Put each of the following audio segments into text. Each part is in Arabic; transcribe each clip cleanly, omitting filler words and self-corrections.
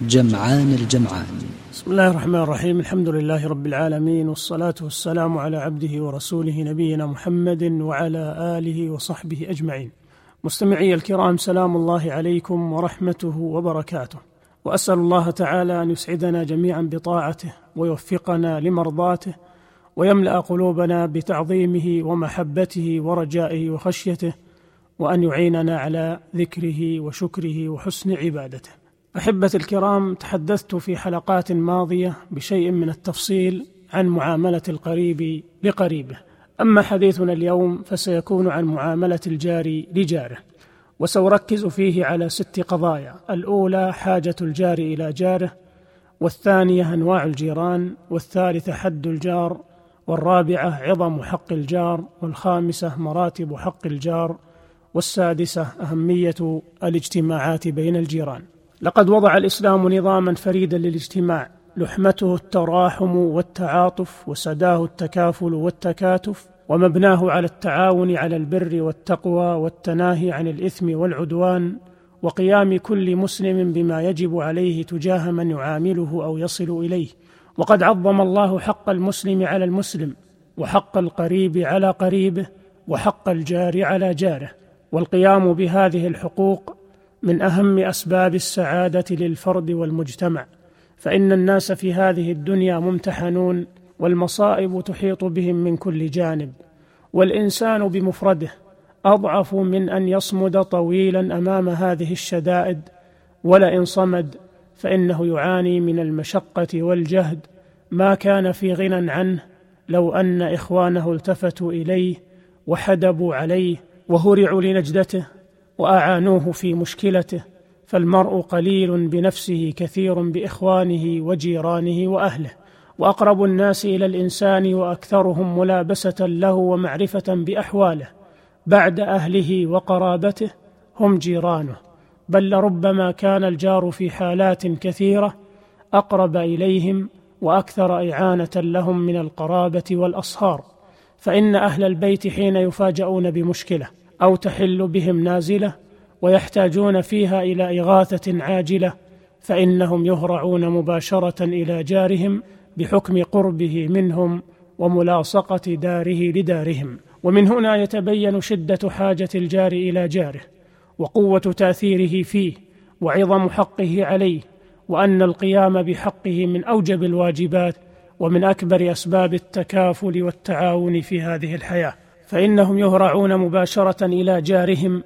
جمعان الجمعان. بسم الله الرحمن الرحيم. الحمد لله رب العالمين، والصلاة والسلام على عبده ورسوله نبينا محمد وعلى آله وصحبه أجمعين. مستمعي الكرام، سلام الله عليكم ورحمته وبركاته، وأسأل الله تعالى أن يسعدنا جميعا بطاعته ويوفقنا لمرضاته ويملأ قلوبنا بتعظيمه ومحبته ورجائه وخشيته، وأن يعيننا على ذكره وشكره وحسن عبادته. أحبتي الكرام، تحدثت في حلقات ماضية بشيء من التفصيل عن معاملة القريب لقريبه، أما حديثنا اليوم فسيكون عن معاملة الجار لجاره، وسأركز فيه على 6 قضايا. الأولى حاجة الجار إلى جاره، والثانية أنواع الجيران، والثالثة حد الجار، والرابعة عظم حق الجار، والخامسة مراتب حق الجار، والسادسة أهمية الاجتماعات بين الجيران. لقد وضع الإسلام نظاما فريدا للاجتماع، لحمته التراحم والتعاطف، وسداه التكافل والتكاتف، ومبناه على التعاون على البر والتقوى والتناهي عن الإثم والعدوان، وقيام كل مسلم بما يجب عليه تجاه من يعامله أو يصل إليه. وقد عظم الله حق المسلم على المسلم، وحق القريب على قريبه، وحق الجار على جاره. والقيام بهذه الحقوق من أهم أسباب السعادة للفرد والمجتمع، فإن الناس في هذه الدنيا ممتحنون، والمصائب تحيط بهم من كل جانب، والإنسان بمفرده أضعف من أن يصمد طويلا أمام هذه الشدائد، ولئن صمد فإنه يعاني من المشقة والجهد ما كان في غنى عنه لو أن إخوانه التفتوا إليه وحدبوا عليه وهرعوا لنجدته وأعانوه في مشكلته، فالمرء قليل بنفسه كثير بإخوانه وجيرانه وأهله. وأقرب الناس إلى الإنسان وأكثرهم ملابسة له ومعرفة بأحواله بعد أهله وقرابته هم جيرانه، بل لربما كان الجار في حالات كثيرة أقرب إليهم وأكثر إعانة لهم من القرابة والأصهار، فإن أهل البيت حين يفاجؤون بمشكلة أو تحل بهم نازلة ويحتاجون فيها إلى إغاثة عاجلة، فإنهم يهرعون مباشرة إلى جارهم بحكم قربه منهم وملاصقة داره لدارهم. ومن هنا يتبين شدة حاجة الجار إلى جاره، وقوة تأثيره فيه، وعظم حقه عليه، وأن القيام بحقه من أوجب الواجبات ومن أكبر أسباب التكافل والتعاون في هذه الحياة. فإنهم يهرعون مباشرة إلى جارهم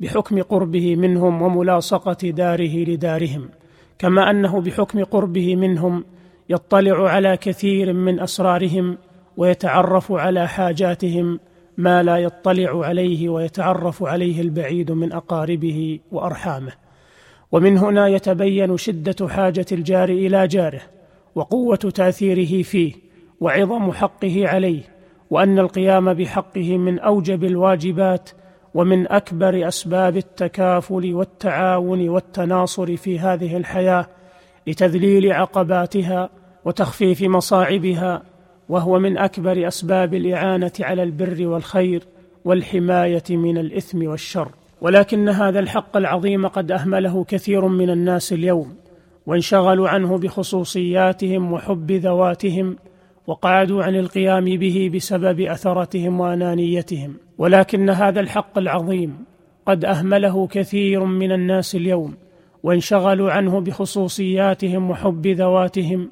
بحكم قربه منهم وملاصقة داره لدارهم، كما أنه بحكم قربه منهم يطلع على كثير من أسرارهم ويتعرف على حاجاتهم ما لا يطلع عليه ويتعرف عليه البعيد من أقاربه وأرحامه. ومن هنا يتبين شدة حاجة الجار إلى جاره، وقوة تأثيره فيه، وعظم حقه عليه، وأن القيام بحقه من أوجب الواجبات ومن أكبر أسباب التكافل والتعاون والتناصر في هذه الحياة لتذليل عقباتها وتخفيف مصاعبها، وهو من أكبر أسباب الإعانة على البر والخير والحماية من الإثم والشر. ولكن هذا الحق العظيم قد أهمله كثير من الناس اليوم، وانشغلوا عنه بخصوصياتهم وحب ذواتهم، وقعدوا عن القيام به بسبب أثرتهم وأنانيتهم. ولكن هذا الحق العظيم قد أهمله كثير من الناس اليوم، وانشغلوا عنه بخصوصياتهم وحب ذواتهم،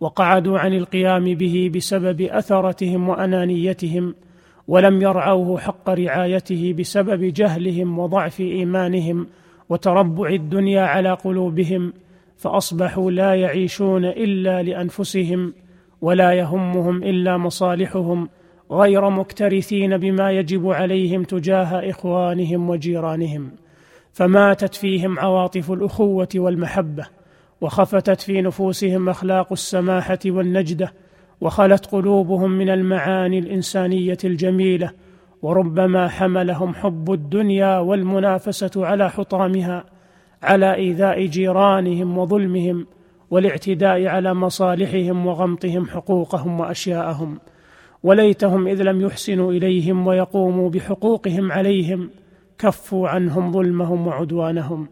وقعدوا عن القيام به بسبب أثرتهم وأنانيتهم، ولم يرعوه حق رعايته بسبب جهلهم وضعف إيمانهم وتربع الدنيا على قلوبهم، فأصبحوا لا يعيشون إلا لأنفسهم، ولا يهمهم إلا مصالحهم، غير مكترثين بما يجب عليهم تجاه إخوانهم وجيرانهم، فماتت فيهم عواطف الأخوة والمحبة، وخفتت في نفوسهم أخلاق السماحة والنجدة، وخلت قلوبهم من المعاني الإنسانية الجميلة، وربما حملهم حب الدنيا والمنافسة على حطامها على إيذاء جيرانهم وظلمهم والاعتداء على مصالحهم وغمطهم حقوقهم وأشياءهم. وليتهم إذ لم يحسنوا إليهم ويقوموا بحقوقهم عليهم كفوا عنهم ظلمهم وعدوانهم.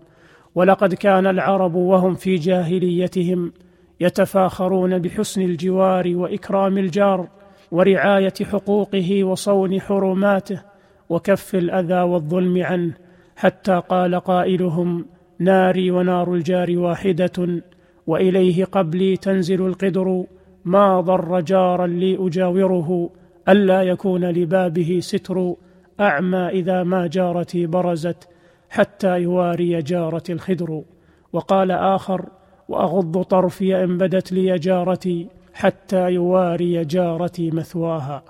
ولقد كان العرب وهم في جاهليتهم يتفاخرون بحسن الجوار وإكرام الجار ورعاية حقوقه وصون حرماته وكف الأذى والظلم عنه، حتى قال قائلهم: ناري ونار الجار واحدة وإليه قبلي تنزل القدر، ما ضر جارا لي أجاوره ألا يكون لبابه ستر، أعمى إذا ما جارتي برزت حتى يواري جارتي الخدر. وقال آخر: وأغض طرفي إن بدت لي جارتي حتى يواري جارتي مثواها.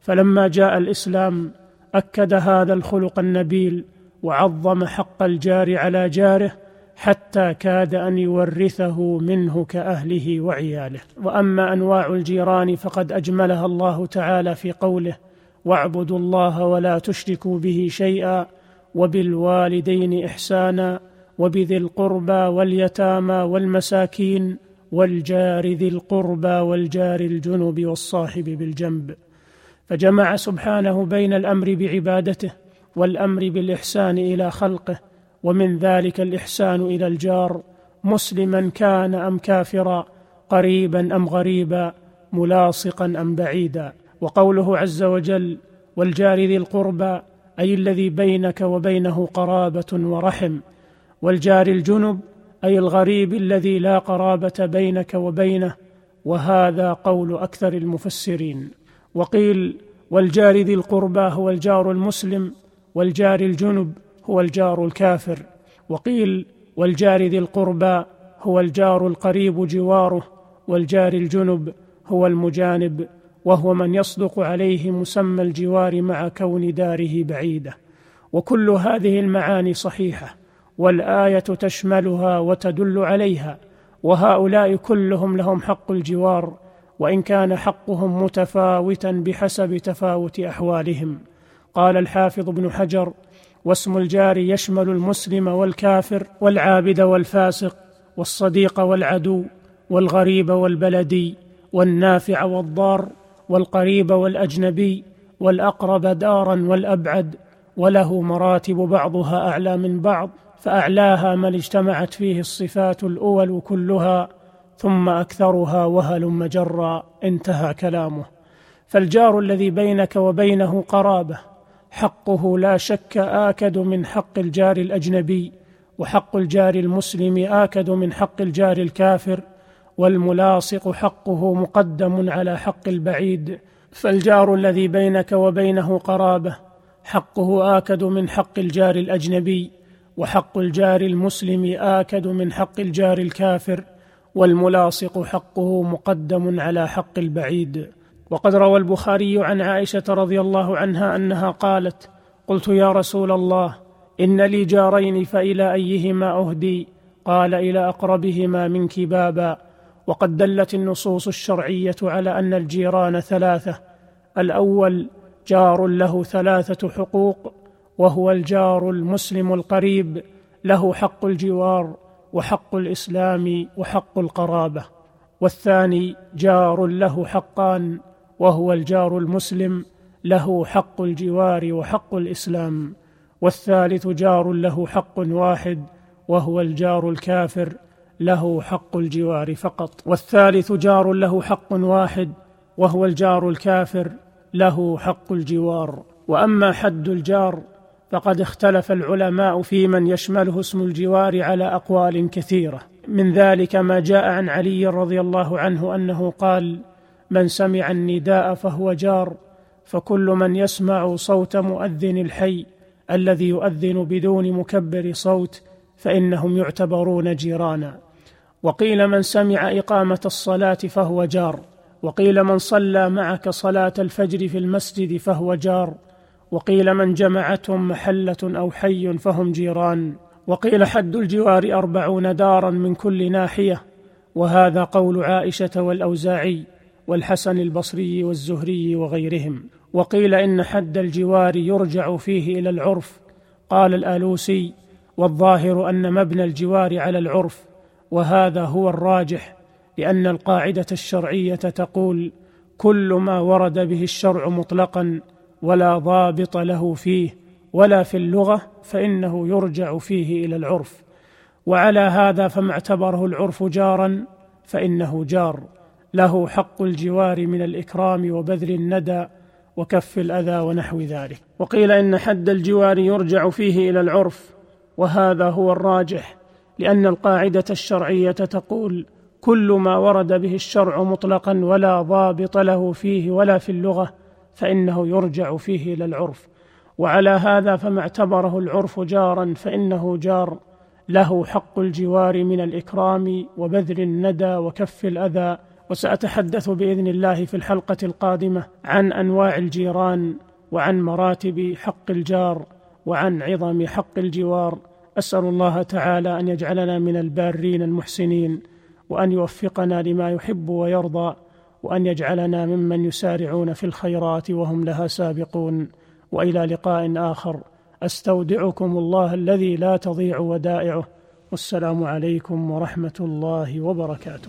فلما جاء الإسلام أكد هذا الخلق النبيل وعظم حق الجار على جاره حتى كاد أن يورثه منه كأهله وعياله. وأما أنواع الجيران فقد أجملها الله تعالى في قوله: واعبدوا الله ولا تشركوا به شيئا وبالوالدين إحسانا وبذي القربى واليتامى والمساكين والجار ذي القربى والجار الجنب والصاحب بالجنب. فجمع سبحانه بين الأمر بعبادته والأمر بالإحسان إلى خلقه، ومن ذلك الإحسان إلى الجار مسلما كان أم كافرا، قريبا أم غريبا، ملاصقا أم بعيدا. وقوله عز وجل: والجار ذي القربى، أي الذي بينك وبينه قرابة ورحم، والجار الجنب أي الغريب الذي لا قرابة بينك وبينه، وهذا قول أكثر المفسرين. وقيل: والجار ذي القربى هو الجار المسلم، والجار الجنب هو الجار الكافر. وقيل: والجار ذي القربى هو الجار القريب جواره، والجار الجنب هو المجانب، وهو من يصدق عليه مسمى الجوار مع كون داره بعيدة. وكل هذه المعاني صحيحة، والآية تشملها وتدل عليها، وهؤلاء كلهم لهم حق الجوار، وإن كان حقهم متفاوتا بحسب تفاوت أحوالهم. قال الحافظ ابن حجر: واسم الجار يشمل المسلم والكافر والعابد والفاسق والصديق والعدو والغريب والبلدي والنافع والضار والقريب والأجنبي والأقرب دارا والأبعد، وله مراتب بعضها أعلى من بعض، فأعلاها من اجتمعت فيه الصفات الأول كلها، ثم أكثرها وهلم جرا. انتهى كلامه. فالجار الذي بينك وبينه قرابة حقه لا شك آكد من حق الجار الأجنبي، وحق الجار المسلم آكد من حق الجار الكافر، والملاصق حقه مقدم على حق البعيد. فالجار الذي بينك وبينه قرابة حقه آكد من حق الجار الأجنبي، وحق الجار المسلم آكد من حق الجار الكافر، والملاصق حقه مقدم على حق البعيد. وقد روى البخاري عن عائشة رضي الله عنها أنها قالت: قلت يا رسول الله إن لي جارين فإلى أيهما أهدي؟ قال: إلى أقربهما منك بابا. وقد دلت النصوص الشرعية على أن الجيران ثلاثة: الأول جار له ثلاثة حقوق، وهو الجار المسلم القريب، له حق الجوار وحق الإسلام وحق القرابة. والثاني جار له حقان، وهو الجار المسلم، له حق الجوار وحق الإسلام. والثالث جار له حق واحد، وهو الجار الكافر، له حق الجوار فقط. والثالث جار له حق واحد، وهو الجار الكافر، له حق الجوار. وأما حد الجار فقد اختلف العلماء في من يشمله اسم الجوار على أقوال كثيرة، من ذلك ما جاء عن علي رضي الله عنه أنه قال: من سمع النداء فهو جار، فكل من يسمع صوت مؤذن الحي الذي يؤذن بدون مكبر صوت فإنهم يعتبرون جيرانا. وقيل: من سمع إقامة الصلاة فهو جار. وقيل: من صلى معك صلاة الفجر في المسجد فهو جار. وقيل: من جمعتهم محلة أو حي فهم جيران. وقيل حد الجوار 40 دارا من كل ناحية، وهذا قول عائشة والأوزاعي والحسن البصري والزهري وغيرهم. وقيل إن حد الجوار يرجع فيه إلى العرف، قال الألوسي: والظاهر أن مبنى الجوار على العرف، وهذا هو الراجح، لأن القاعدة الشرعية تقول: كل ما ورد به الشرع مطلقا ولا ضابط له فيه ولا في اللغة فإنه يرجع فيه إلى العرف. وعلى هذا فما اعتبره العرف جارا فإنه جار، له حق الجوار من الإكرام وبذل الندى وكف الأذى ونحو ذلك. وقيل إن حد الجوار يرجع فيه إلى العرف، وهذا هو الراجح، لأن القاعدة الشرعية تقول: كل ما ورد به الشرع مطلقا ولا ضابط له فيه ولا في اللغة فإنه يرجع فيه إلى العرف. وعلى هذا فما اعتبره العرف جارا فإنه جار، له حق الجوار من الإكرام وبذل الندى وكف الأذى. وسأتحدث بإذن الله في الحلقة القادمة عن أنواع الجيران، وعن مراتب حق الجار، وعن عظم حق الجوار. أسأل الله تعالى أن يجعلنا من البارين المحسنين، وأن يوفقنا لما يحب ويرضى، وأن يجعلنا ممن يسارعون في الخيرات وهم لها سابقون. وإلى لقاء آخر، أستودعكم الله الذي لا تضيع ودائعه، والسلام عليكم ورحمة الله وبركاته.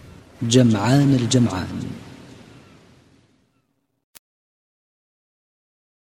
جمعان الجمعان.